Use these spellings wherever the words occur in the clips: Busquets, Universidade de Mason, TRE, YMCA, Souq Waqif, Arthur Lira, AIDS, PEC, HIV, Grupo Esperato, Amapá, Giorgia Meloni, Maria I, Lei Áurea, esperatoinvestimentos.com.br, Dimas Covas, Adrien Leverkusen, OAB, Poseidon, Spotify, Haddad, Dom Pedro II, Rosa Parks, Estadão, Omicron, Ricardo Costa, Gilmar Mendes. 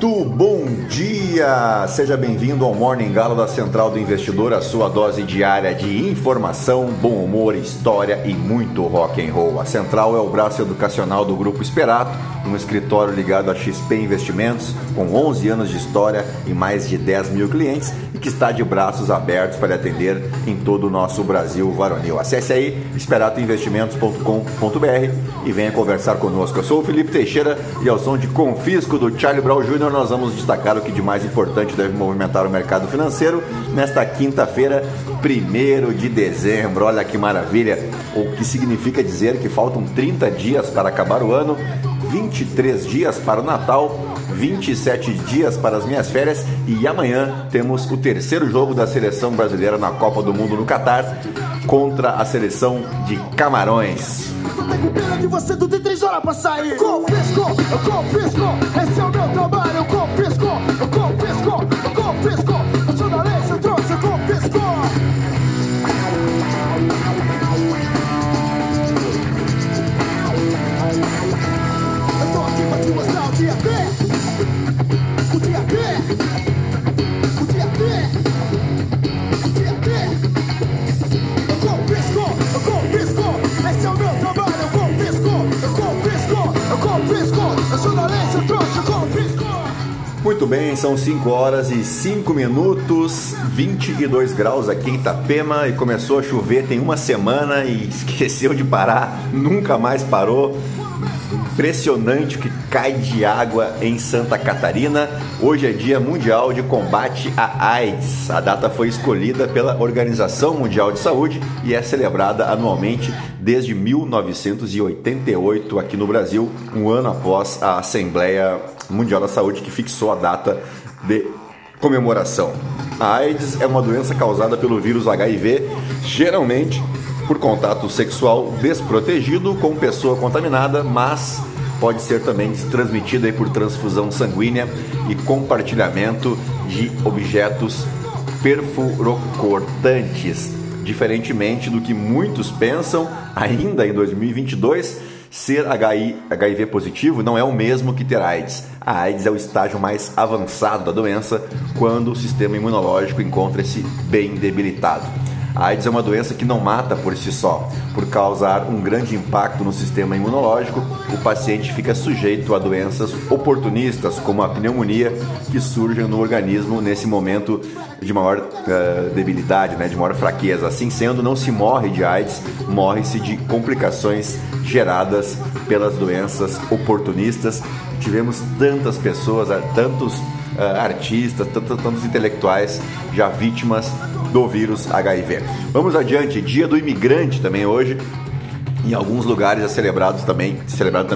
Muito bom dia! Seja bem-vindo ao Morning Galo da Central do Investidor, a sua dose diária de informação, bom humor, história e muito rock and roll. A Central é o braço educacional do Grupo Esperato, um escritório ligado a XP Investimentos, com 11 anos de história e mais de 10 mil clientes, e que está de braços abertos para atender em todo o nosso Brasil varonil. Acesse aí esperatoinvestimentos.com.br e venha conversar conosco. Eu sou o Felipe Teixeira e ao som de Confisco do Charlie Brown Jr. nós vamos destacar o que de mais importante deve movimentar o mercado financeiro nesta quinta-feira, 1º de dezembro. Olha que maravilha, o que significa dizer que faltam 30 dias para acabar o ano, 23 dias para o Natal, 27 dias para as minhas férias e amanhã temos o terceiro jogo da seleção brasileira na Copa do Mundo no Catar contra a seleção de Camarões. Eu tô com pena de você, tu tem 3 horas pra sair. Confisco, eu confisco, esse é o meu trabalho. Eu confisco, eu confisco, eu confisco. Eu sou da lei, você trouxe, eu confisco. Eu tô aqui pra te mostrar o dia B. O dia B. Muito bem, são 5 horas e 5 minutos, 22 graus aqui em Itapema e começou a chover tem uma semana e esqueceu de parar, nunca mais parou. Impressionante o que cai de água em Santa Catarina. Hoje é Dia Mundial de Combate à AIDS. A data foi escolhida pela Organização Mundial de Saúde e é celebrada anualmente desde 1988 aqui no Brasil, um ano após a Assembleia Mundial da Saúde, que fixou a data de comemoração. A AIDS é uma doença causada pelo vírus HIV, geralmente por contato sexual desprotegido com pessoa contaminada, mas pode ser também transmitida por transfusão sanguínea e compartilhamento de objetos perfurocortantes. Diferentemente do que muitos pensam, ainda em 2022, ser HIV positivo não é o mesmo que ter AIDS. A AIDS é o estágio mais avançado da doença, quando o sistema imunológico encontra-se bem debilitado. A AIDS é uma doença que não mata por si só. Por causar um grande impacto no sistema imunológico, o paciente fica sujeito a doenças oportunistas, como a pneumonia, que surgem no organismo nesse momento de maior debilidade, de maior fraqueza. Assim sendo, não se morre de AIDS, morre-se de complicações geradas pelas doenças oportunistas. Tivemos tantas pessoas, tantos artistas, tantos intelectuais já vítimas do vírus HIV. Vamos adiante, Dia do Imigrante também hoje, em alguns lugares é celebrado também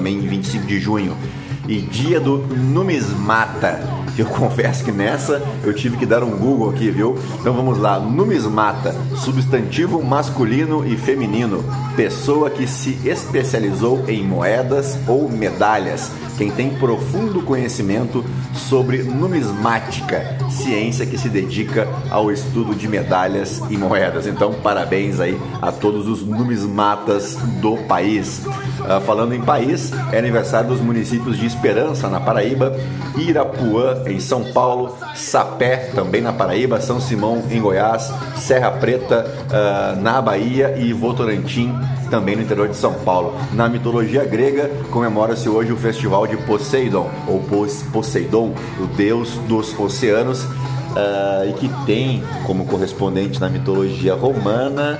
em 25 de junho. E Dia do Numismata, eu confesso que nessa eu tive que dar um Google aqui, viu? Então vamos lá, numismata, substantivo masculino e feminino, pessoa que se especializou em moedas ou medalhas, quem tem profundo conhecimento sobre numismática, ciência que se dedica ao estudo de medalhas e moedas. Então, parabéns aí a todos os numismatas do país. Falando em país, é aniversário dos municípios de Esperança, na Paraíba, Irapuã, em São Paulo, Sapé, também na Paraíba, São Simão, em Goiás, Serra Preta, na Bahia e Votorantim, também no interior de São Paulo. Na mitologia grega, comemora-se hoje o festival de Poseidon, ou Poseidon, o deus dos oceanos, e que tem como correspondente na mitologia romana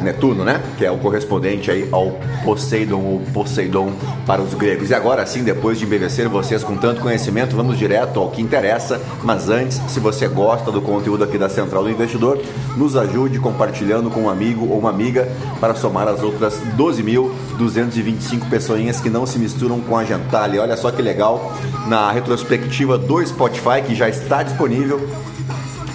Netuno, né? Que é o correspondente aí ao Poseidon, ou Poseidon para os gregos. E agora sim, depois de embevecer vocês com tanto conhecimento, vamos direto ao que interessa. Mas antes, se você gosta do conteúdo aqui da Central do Investidor, nos ajude compartilhando com um amigo ou uma amiga para somar as outras 12.225 pessoinhas que não se misturam com a gentalha. Olha só que legal, na retrospectiva do Spotify, que já está disponível,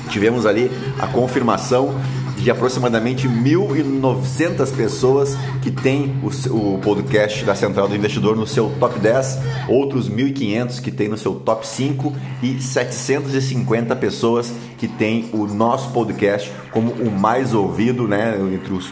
tivemos ali a confirmação de aproximadamente 1.900 pessoas que tem o podcast da Central do Investidor no seu top 10, outros 1.500 que tem no seu top 5 e 750 pessoas que tem o nosso podcast como o mais ouvido, né, entre os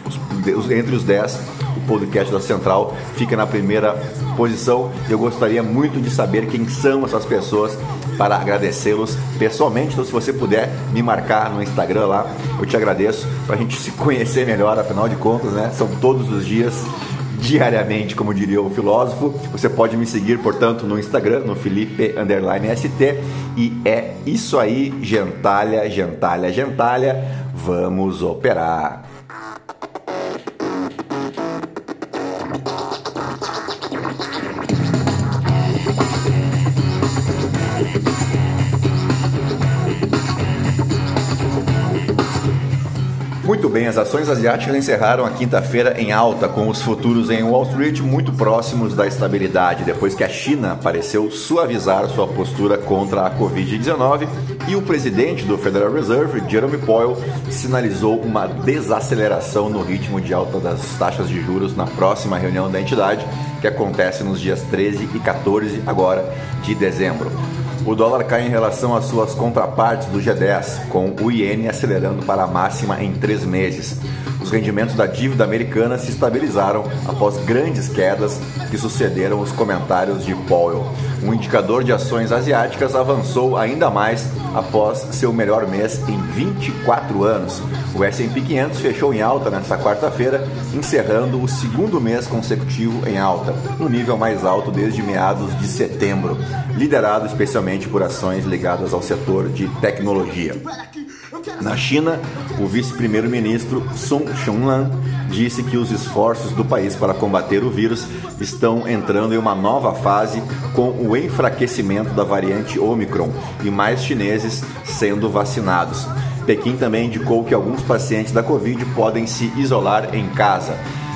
10 o podcast da Central fica na primeira posição. Eu gostaria muito de saber quem são essas pessoas para agradecê-los pessoalmente. Então, se você puder me marcar no Instagram lá, eu te agradeço, para a gente se conhecer melhor, afinal de contas, né? São todos os dias, diariamente, como diria o filósofo. Você pode me seguir, portanto, no Instagram, no Felipe_ST. E é isso aí, gentalha, gentalha, gentalha. Vamos operar! Muito bem, as ações asiáticas encerraram a quinta-feira em alta, com os futuros em Wall Street muito próximos da estabilidade, depois que a China pareceu suavizar sua postura contra a Covid-19 e o presidente do Federal Reserve, Jerome Powell, sinalizou uma desaceleração no ritmo de alta das taxas de juros na próxima reunião da entidade, que acontece nos dias 13 e 14 agora de dezembro. O dólar cai em relação às suas contrapartes do G10, com o iene acelerando para a máxima em 3 meses. Os rendimentos da dívida americana se estabilizaram após grandes quedas que sucederam os comentários de Powell. O indicador de ações asiáticas avançou ainda mais após seu melhor mês em 24 anos. O S&P 500 fechou em alta nesta quarta-feira, encerrando o segundo mês consecutivo em alta, no nível mais alto desde meados de setembro, liderado especialmente por ações ligadas ao setor de tecnologia. Na China, o vice-primeiro-ministro Sun Chunlan disse que os esforços do país para combater o vírus estão entrando em uma nova fase com o enfraquecimento da variante Omicron e mais chineses sendo vacinados. Pequim também indicou que alguns pacientes da Covid podem se isolar em casa.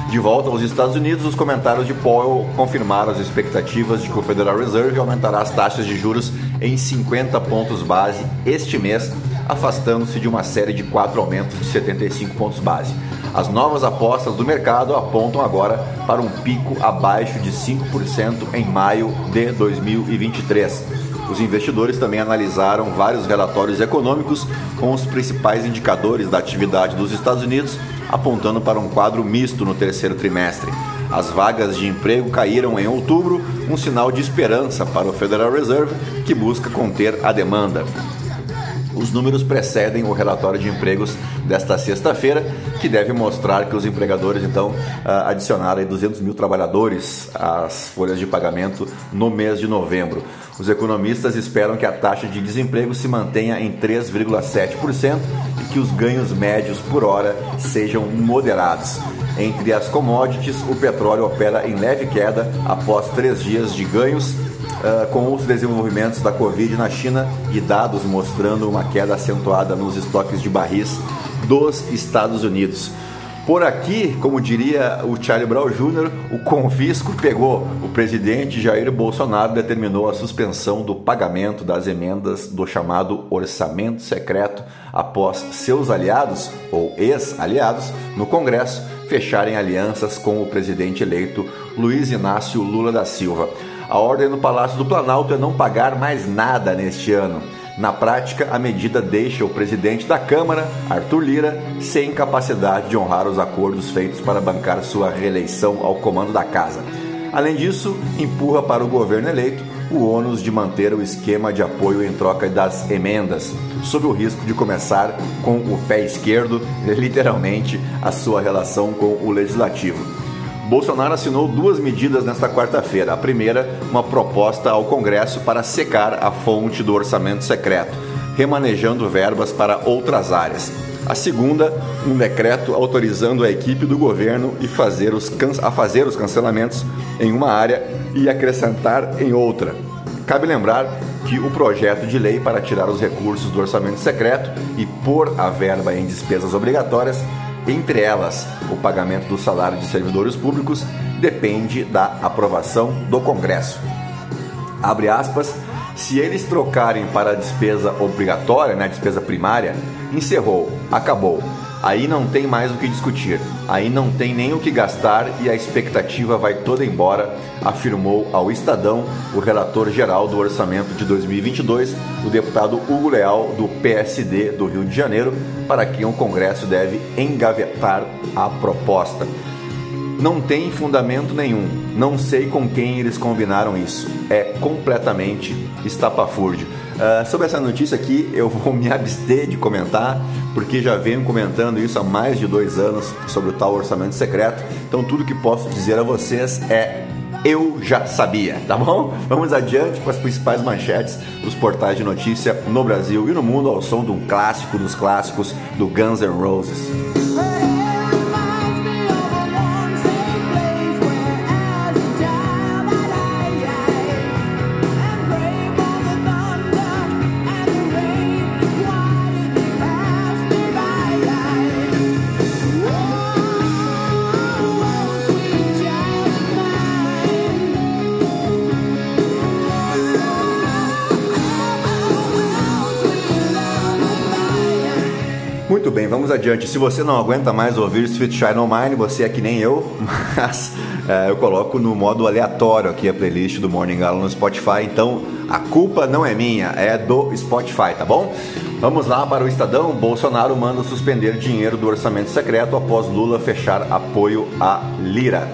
De volta aos Estados Unidos, os comentários de Powell confirmaram as expectativas de que o Federal Reserve aumentará as taxas de juros em 50 pontos base este mês, afastando-se de uma série de 4 aumentos de 75 pontos base. As novas apostas do mercado apontam agora para um pico abaixo de 5% em maio de 2023. Os investidores também analisaram vários relatórios econômicos com os principais indicadores da atividade dos Estados Unidos, apontando para um quadro misto no terceiro trimestre. As vagas de emprego caíram em outubro, um sinal de esperança para o Federal Reserve, que busca conter a demanda. Os números precedem o relatório de empregos desta sexta-feira, que deve mostrar que os empregadores, então, adicionaram 200 mil trabalhadores às folhas de pagamento no mês de novembro. Os economistas esperam que a taxa de desemprego se mantenha em 3,7% e que os ganhos médios por hora sejam moderados. Entre as commodities, o petróleo opera em leve queda após 3 dias de ganhos, com os desenvolvimentos da Covid na China e dados mostrando uma queda acentuada nos estoques de barris dos Estados Unidos. Por aqui, como diria o Charlie Brown Jr., o confisco pegou. O presidente Jair Bolsonaro determinou a suspensão do pagamento das emendas do chamado orçamento secreto após seus aliados, ou ex-aliados, no Congresso fecharem alianças com o presidente eleito Luiz Inácio Lula da Silva. A ordem no Palácio do Planalto é não pagar mais nada neste ano. Na prática, a medida deixa o presidente da Câmara, Arthur Lira, sem capacidade de honrar os acordos feitos para bancar sua reeleição ao comando da casa. Além disso, empurra para o governo eleito o ônus de manter o esquema de apoio em troca das emendas, sob o risco de começar com o pé esquerdo, literalmente, a sua relação com o legislativo. Bolsonaro assinou 2 medidas nesta quarta-feira. A primeira, uma proposta ao Congresso para secar a fonte do orçamento secreto, remanejando verbas para outras áreas. A segunda, um decreto autorizando a equipe do governo a fazer os cancelamentos em uma área e acrescentar em outra. Cabe lembrar que o projeto de lei para tirar os recursos do orçamento secreto e pôr a verba em despesas obrigatórias, entre elas, o pagamento do salário de servidores públicos, depende da aprovação do Congresso. Abre aspas, se eles trocarem para a despesa obrigatória, né, despesa primária, encerrou, acabou. Aí não tem mais o que discutir, aí não tem nem o que gastar e a expectativa vai toda embora, afirmou ao Estadão o relator-geral do orçamento de 2022, o deputado Hugo Leal, do PSD do Rio de Janeiro, para quem o Congresso deve engavetar a proposta. não tem fundamento nenhum. Não sei com quem eles combinaram isso. É completamente estapafúrdio. Sobre essa notícia aqui, eu vou me abster de comentar, porque já venho comentando isso há mais de 2 anos sobre o tal orçamento secreto. Então tudo que posso dizer a vocês é: eu já sabia, tá bom? Vamos adiante com as principais manchetes dos portais de notícia no Brasil e no mundo, ao som de um clássico dos clássicos do Guns N' Roses. Muito bem, vamos adiante. Se você não aguenta mais ouvir Sweet Shine On Mine, você é que nem eu, mas eu coloco no modo aleatório aqui a playlist do Morning Galo no Spotify, então a culpa não é minha, é do Spotify, tá bom? Vamos lá para o Estadão. Bolsonaro manda suspender dinheiro do orçamento secreto após Lula fechar apoio a Lira.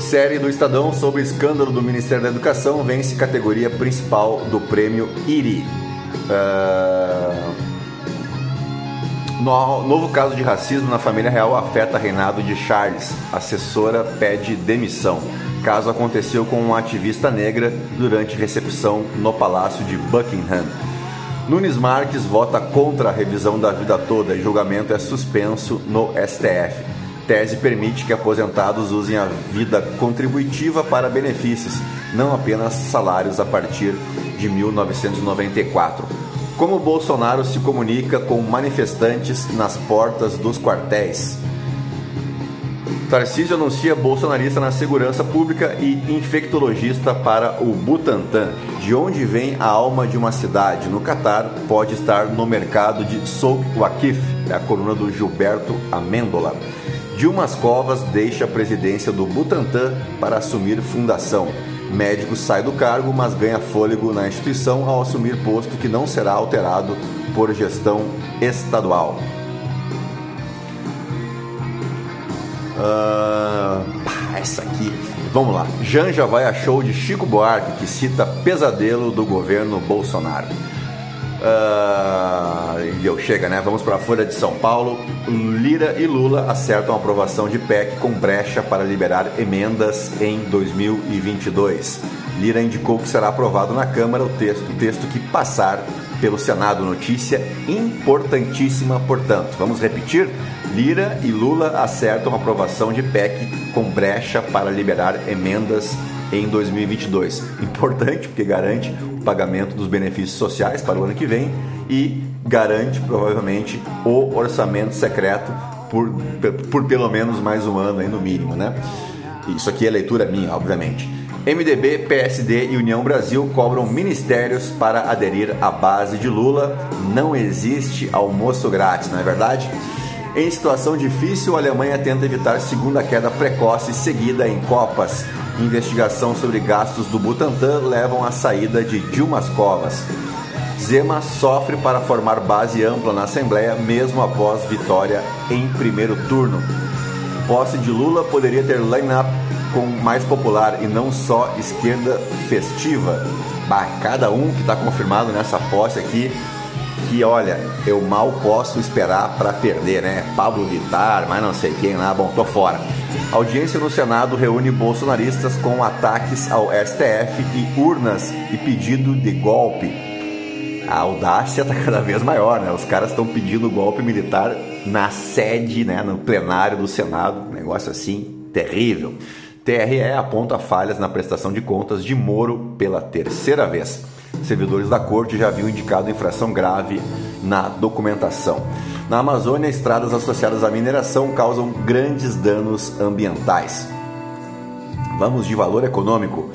Série do Estadão sobre escândalo do Ministério da Educação vence categoria principal do prêmio IRI. Novo caso de racismo na família real afeta reinado de Charles. Assessora pede demissão. Caso aconteceu com uma ativista negra durante recepção no Palácio de Buckingham. Nunes Marques vota contra a revisão da vida toda e julgamento é suspenso no STF. Tese permite que aposentados usem a vida contributiva para benefícios, não apenas salários a partir de 1994. Como Bolsonaro se comunica com manifestantes nas portas dos quartéis. Tarcísio anuncia bolsonarista na segurança pública e infectologista para o Butantan. De onde vem a alma de uma cidade no Catar pode estar no mercado de Souq Waqif, é a coluna do Gilberto Amendola. Dimas Covas deixa a presidência do Butantan para assumir fundação. Médico sai do cargo, mas ganha fôlego na instituição ao assumir posto que não será alterado por gestão estadual. Essa aqui. Vamos lá. Janja vai a show de Chico Buarque, que cita pesadelo do governo Bolsonaro. Chega, né? Vamos para a Folha de São Paulo. Lira e Lula acertam a aprovação de PEC com brecha para liberar emendas em 2022. Lira indicou que será aprovado na Câmara o texto que passar pelo Senado. Notícia importantíssima, portanto. Vamos repetir? Lira e Lula acertam a aprovação de PEC com brecha para liberar emendas em 2022. Importante porque garante o pagamento dos benefícios sociais para o ano que vem e garante provavelmente o orçamento secreto por pelo menos mais um ano aí no mínimo, né? Isso aqui é leitura minha, obviamente. MDB, PSD e União Brasil cobram ministérios para aderir à base de Lula. Não existe almoço grátis, não é verdade? Em situação difícil, a Alemanha tenta evitar segunda queda precoce seguida em Copas. Investigação sobre gastos do Butantan levam à saída de Dimas Covas. Zema sofre para formar base ampla na Assembleia, mesmo após vitória em primeiro turno. Posse de Lula poderia ter line-up com mais popular e não só esquerda festiva. Cada um que está confirmado nessa posse aqui, que olha, eu mal posso esperar para perder, né? Pablo Vittar, mas não sei quem lá, bom, tô fora. Audiência no Senado reúne bolsonaristas com ataques ao STF e urnas e pedido de golpe. A audácia tá cada vez maior, né? Os caras estão pedindo golpe militar na sede, né? No plenário do Senado, um negócio assim terrível. TRE aponta falhas na prestação de contas de Moro pela 3ª vez. Servidores da corte já haviam indicado infração grave na documentação. Na Amazônia, estradas associadas à mineração causam grandes danos ambientais. Vamos de valor econômico.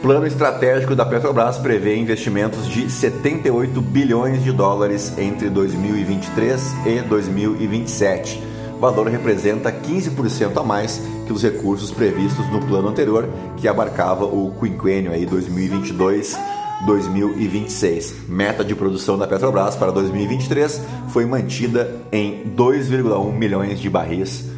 Plano estratégico da Petrobras prevê investimentos de US$ 78 bilhões entre 2023 e 2027. O valor representa 15% a mais que os recursos previstos no plano anterior, que abarcava o quinquênio aí 2022-2026. Meta de produção da Petrobras para 2023 foi mantida em 2,1 milhões de barris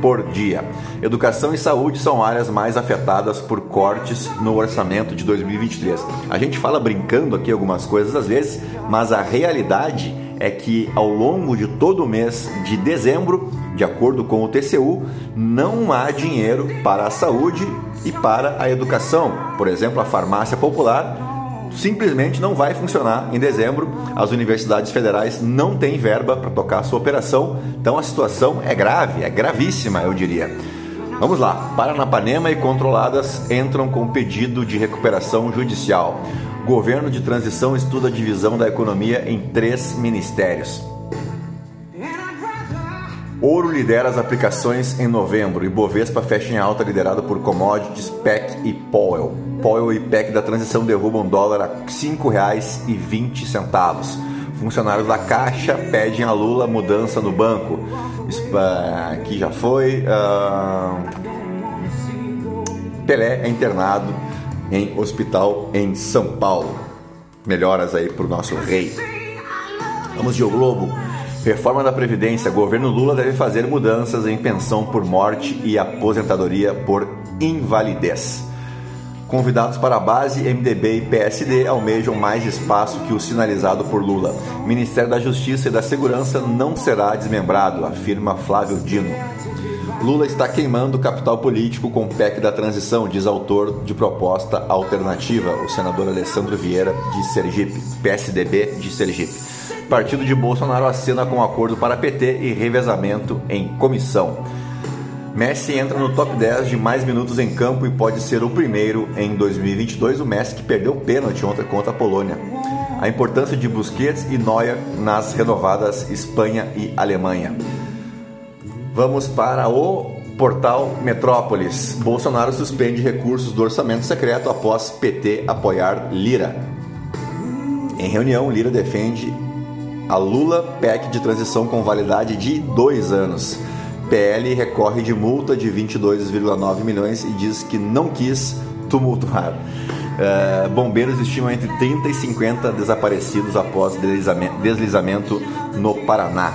por dia. Educação e saúde são áreas mais afetadas por cortes no orçamento de 2023. A gente fala brincando aqui algumas coisas às vezes, mas a realidade é que ao longo de todo o mês de dezembro, de acordo com o TCU, não há dinheiro para a saúde e para a educação. Por exemplo, a farmácia popular simplesmente não vai funcionar em dezembro. As universidades federais não têm verba para tocar a sua operação. Então a situação é grave, é gravíssima, eu diria. Vamos lá. Paranapanema e controladas entram com pedido de recuperação judicial. Governo de transição estuda a divisão da economia em 3 ministérios. Ouro lidera as aplicações em novembro e Bovespa fecha em alta liderada por commodities, PEC e Powell. Powell e PEC da transição derrubam dólar a R$ 5,20. Funcionários da Caixa pedem a Lula mudança no banco. Aqui já foi. Pelé é internado em hospital em São Paulo. Melhoras aí pro nosso rei. Vamos de O Globo. Reforma da Previdência. Governo Lula deve fazer mudanças em pensão por morte e aposentadoria por invalidez. Convidados para a base, MDB e PSD almejam mais espaço que o sinalizado por Lula. Ministério da Justiça e da Segurança não será desmembrado, afirma Flávio Dino. Lula está queimando o capital político com o PEC da transição, diz autor de proposta alternativa, o senador Alessandro Vieira de Sergipe, PSDB de Sergipe. Partido de Bolsonaro assina com acordo para PT e revezamento em comissão. Messi entra no top 10 de mais minutos em campo e pode ser o primeiro em 2022. O Messi que perdeu o pênalti ontem contra a Polônia. A importância de Busquets e Neuer nas renovadas Espanha e Alemanha. Vamos para o portal Metrópolis. Bolsonaro suspende recursos do orçamento secreto após PT apoiar Lira. Em reunião, Lira defende a Lula, PEC de transição com validade de 2 anos. PL recorre de multa de 22,9 milhões e diz que não quis tumultuar. Bombeiros estimam entre 30 e 50 desaparecidos após deslizamento no Paraná.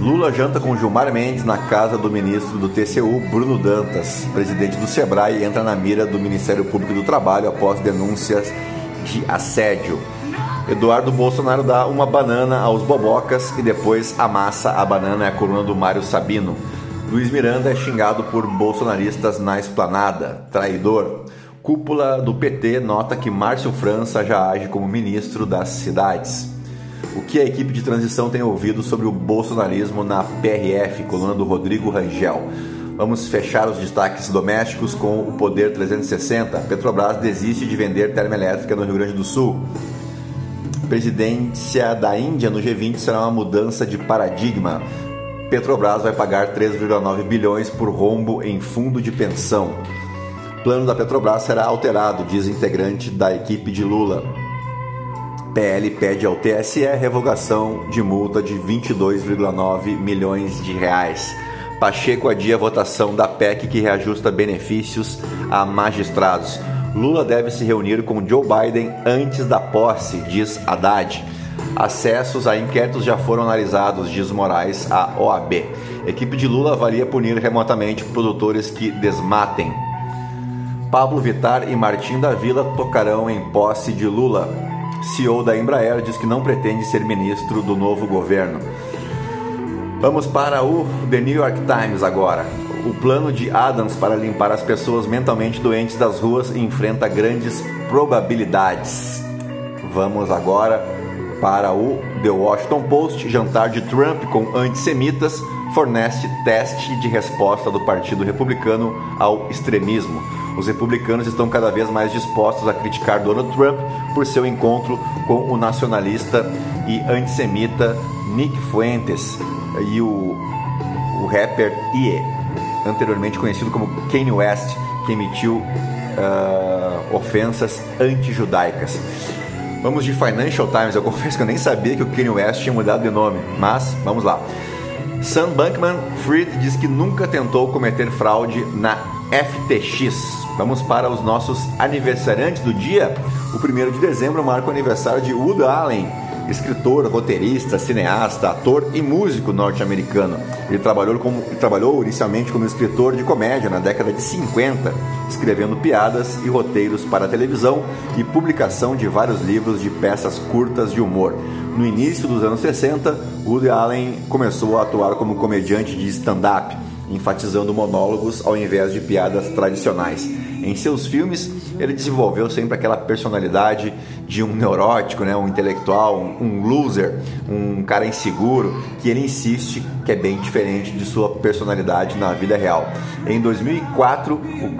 Lula janta com Gilmar Mendes na casa do ministro do TCU, Bruno Dantas. Presidente do Sebrae entra na mira do Ministério Público do Trabalho após denúncias de assédio. Eduardo Bolsonaro dá uma banana aos bobocas e depois amassa a banana, é a coluna do Mário Sabino. Luiz Miranda é xingado por bolsonaristas na esplanada. Traidor. Cúpula do PT nota que Márcio França já age como ministro das cidades. O que a equipe de transição tem ouvido sobre o bolsonarismo na PRF, coluna do Rodrigo Rangel. Vamos fechar os destaques domésticos com o Poder 360. Petrobras desiste de vender termoelétrica no Rio Grande do Sul. Presidência da Índia no G20 será uma mudança de paradigma. Petrobras vai pagar 3,9 bilhões por rombo em fundo de pensão. Plano da Petrobras será alterado, diz integrante da equipe de Lula. PL pede ao TSE revogação de multa de 22,9 milhões de reais. Pacheco adia a votação da PEC que reajusta benefícios a magistrados. Lula deve se reunir com Joe Biden antes da posse, diz Haddad. Acessos a inquéritos já foram analisados, diz Moraes à OAB. Equipe de Lula avalia punir remotamente produtores que desmatem. Pablo Vittar e Martim da Vila tocarão em posse de Lula. CEO da Embraer diz que não pretende ser ministro do novo governo. Vamos para o The New York Times agora. O plano de Adams para limpar as pessoas mentalmente doentes das ruas enfrenta grandes probabilidades. Vamos agora para o The Washington Post. Jantar de Trump com antissemitas fornece teste de resposta do Partido Republicano ao extremismo. Os republicanos estão cada vez mais dispostos a criticar Donald Trump por seu encontro com o nacionalista e antissemita Nick Fuentes e o rapper Ye, anteriormente conhecido como Kanye West, que emitiu ofensas antijudaicas. Vamos de Financial Times. Eu confesso que eu nem sabia que o Kanye West tinha mudado de nome, mas vamos lá. Sam Bankman-Fried diz que nunca tentou cometer fraude na FTX. Vamos para os nossos aniversariantes do dia. O 1º de dezembro marca o aniversário de Woody Allen, escritor, roteirista, cineasta, ator e músico norte-americano. Ele trabalhou inicialmente como escritor de comédia na década de 50, escrevendo piadas e roteiros para a televisão e publicação de vários livros de peças curtas de humor. No início dos anos 60, Woody Allen começou a atuar como comediante de stand-up, enfatizando monólogos ao invés de piadas tradicionais. Em seus filmes, ele desenvolveu sempre aquela personalidade de um neurótico, né? Um intelectual, um loser, um cara inseguro, que ele insiste que é bem diferente de sua personalidade na vida real. Em 2004, o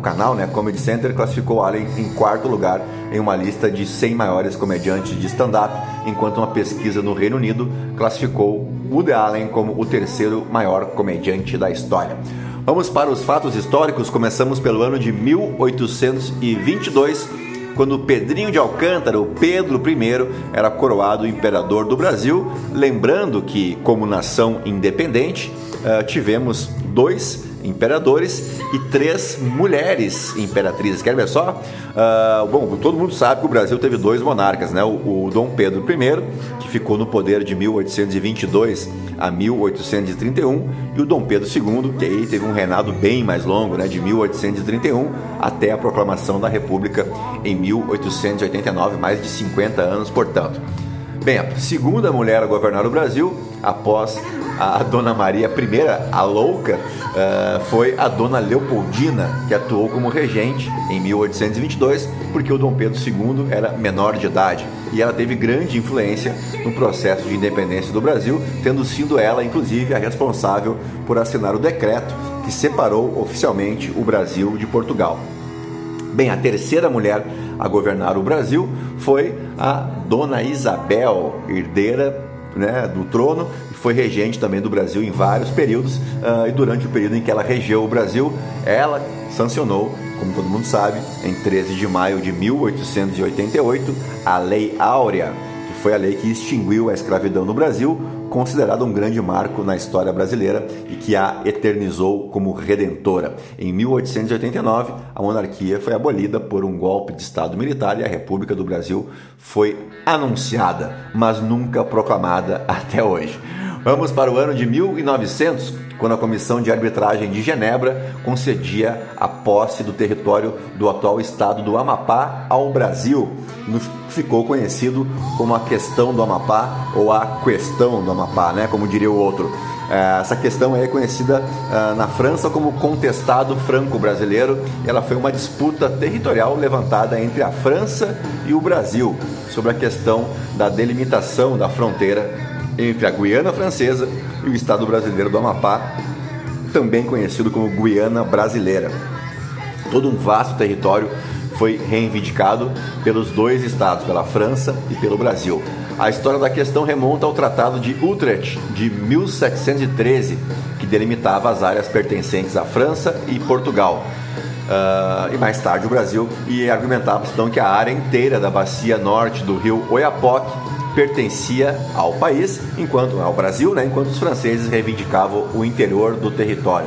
canal Comedy Central classificou Allen em quarto lugar em uma lista de 100 maiores comediantes de stand-up, enquanto uma pesquisa no Reino Unido classificou Woody Allen como o terceiro maior comediante da história. Vamos para os fatos históricos. Começamos pelo ano de 1822, quando Pedrinho de Alcântara, o Pedro I, era coroado imperador do Brasil. Lembrando que, como nação independente, tivemos 2 imperadores e 3 mulheres imperatrizes. Quer ver só? Bom, todo mundo sabe que o Brasil teve 2 monarcas, né? O Dom Pedro I, que ficou no poder de 1822 a 1831, e o Dom Pedro II, que aí teve um reinado bem mais longo, né? De 1831 até a proclamação da República em 1889, mais de 50 anos, portanto. Bem, a segunda mulher a governar o Brasil, após a Dona Maria I, a louca, foi a Dona Leopoldina, que atuou como regente em 1822, porque o Dom Pedro II era menor de idade, e ela teve grande influência no processo de independência do Brasil, tendo sido ela, inclusive, a responsável por assinar o decreto que separou oficialmente o Brasil de Portugal. Bem, a terceira mulher a governar o Brasil foi a Dona Isabel, herdeira, né, do trono, e foi regente também do Brasil em vários períodos, e durante o período em que ela regeu o Brasil, ela sancionou, como todo mundo sabe, em 13 de maio de 1888, a Lei Áurea, que foi a lei que extinguiu a escravidão no Brasil, considerada um grande marco na história brasileira e que a eternizou como redentora. Em 1889, a monarquia foi abolida por um golpe de Estado militar e a República do Brasil foi anunciada, mas nunca proclamada até hoje. Vamos para o ano de 1900, quando a Comissão de Arbitragem de Genebra concedia a posse do território do atual estado do Amapá ao Brasil. Ficou conhecido como a questão do Amapá ou a questão do Amapá, né? Como diria o outro. Essa questão é conhecida na França como contestado franco-brasileiro. Ela foi uma disputa territorial levantada entre a França e o Brasil sobre a questão da delimitação da fronteira entre a Guiana Francesa e o estado brasileiro do Amapá, também conhecido como Guiana Brasileira. Todo um vasto território foi reivindicado pelos 2 estados, pela França e pelo Brasil. A história da questão remonta ao Tratado de Utrecht, de 1713, que delimitava as áreas pertencentes à França e Portugal, e mais tarde o Brasil, e argumentava então que a área inteira da bacia norte do rio Oiapoque pertencia ao país, enquanto os franceses reivindicavam o interior do território.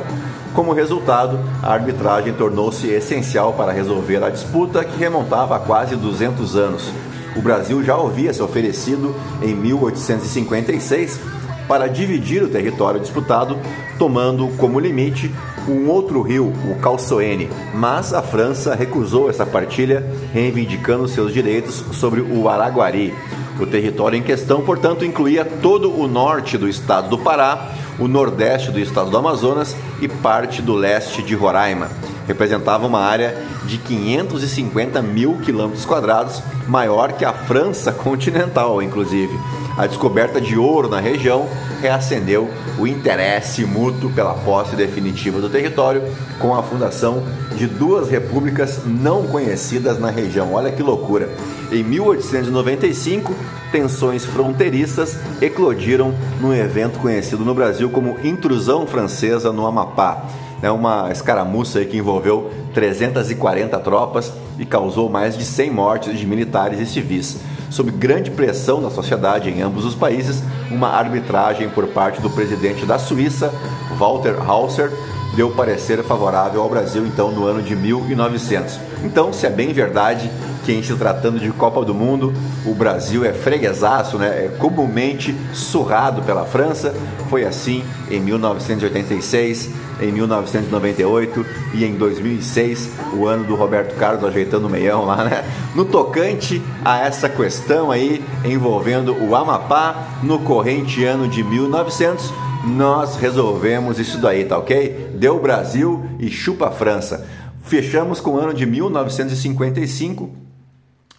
Como resultado, a arbitragem tornou-se essencial para resolver a disputa que remontava a quase 200 anos. O Brasil já havia se oferecido em 1856 para dividir o território disputado, tomando como limite um outro rio, o Calçoene, mas a França recusou essa partilha, reivindicando seus direitos sobre o Araguari. O território em questão, portanto, incluía todo o norte do estado do Pará, o nordeste do estado do Amazonas e parte do leste de Roraima. Representava uma área de 550 mil quilômetros quadrados, maior que a França continental, inclusive. A descoberta de ouro na região reacendeu o interesse mútuo pela posse definitiva do território, com a fundação de 2 repúblicas não conhecidas na região. Olha que loucura! Em 1895, tensões fronteiriças eclodiram num evento conhecido no Brasil como Intrusão Francesa no Amapá. É uma escaramuça aí que envolveu 340 tropas e causou mais de 100 mortes de militares e civis. Sob grande pressão da sociedade em ambos os países, uma arbitragem por parte do presidente da Suíça, Walter Hauser, deu parecer favorável ao Brasil, então, no ano de 1900. Então, se é bem verdade que, em se tratando de Copa do Mundo, o Brasil é freguesaço, né? É comumente surrado pela França. Foi assim em 1986, em 1998 e em 2006, o ano do Roberto Carlos ajeitando o meião lá, né? No tocante a essa questão aí envolvendo o Amapá, no corrente ano de 1900, nós resolvemos isso daí, tá ok? Deu Brasil e chupa a França. Fechamos com o ano de 1955,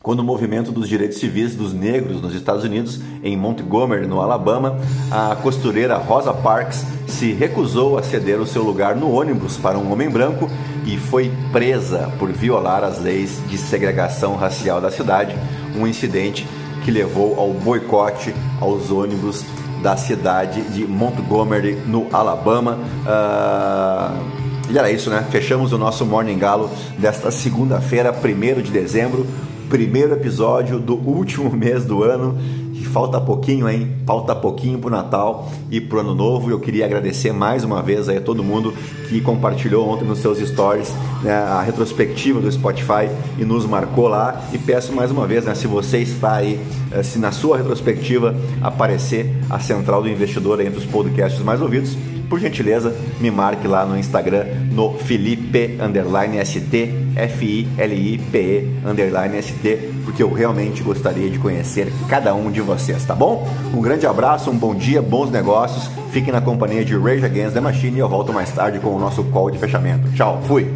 quando o movimento dos direitos civis dos negros nos Estados Unidos, em Montgomery, no Alabama, a costureira Rosa Parks se recusou a ceder o seu lugar no ônibus para um homem branco e foi presa por violar as leis de segregação racial da cidade, um incidente que levou ao boicote aos ônibus da cidade de Montgomery, no Alabama. E era isso, né? Fechamos o nosso Morning Galo desta segunda-feira, 1º de dezembro, primeiro episódio do último mês do ano. E falta pouquinho, hein? Falta pouquinho pro Natal e pro Ano Novo. Eu queria agradecer mais uma vez aí a todo mundo que compartilhou ontem nos seus stories, né, a retrospectiva do Spotify e nos marcou lá. E peço mais uma vez, né, se você está aí, se na sua retrospectiva aparecer a Central do Investidor entre os podcasts mais ouvidos, por gentileza, me marque lá no Instagram, no Felipe_ST, Filipe_ST, porque eu realmente gostaria de conhecer cada um de vocês, tá bom? Um grande abraço, um bom dia, bons negócios, fiquem na companhia de Rage Against the Machine e eu volto mais tarde com o nosso call de fechamento. Tchau, fui!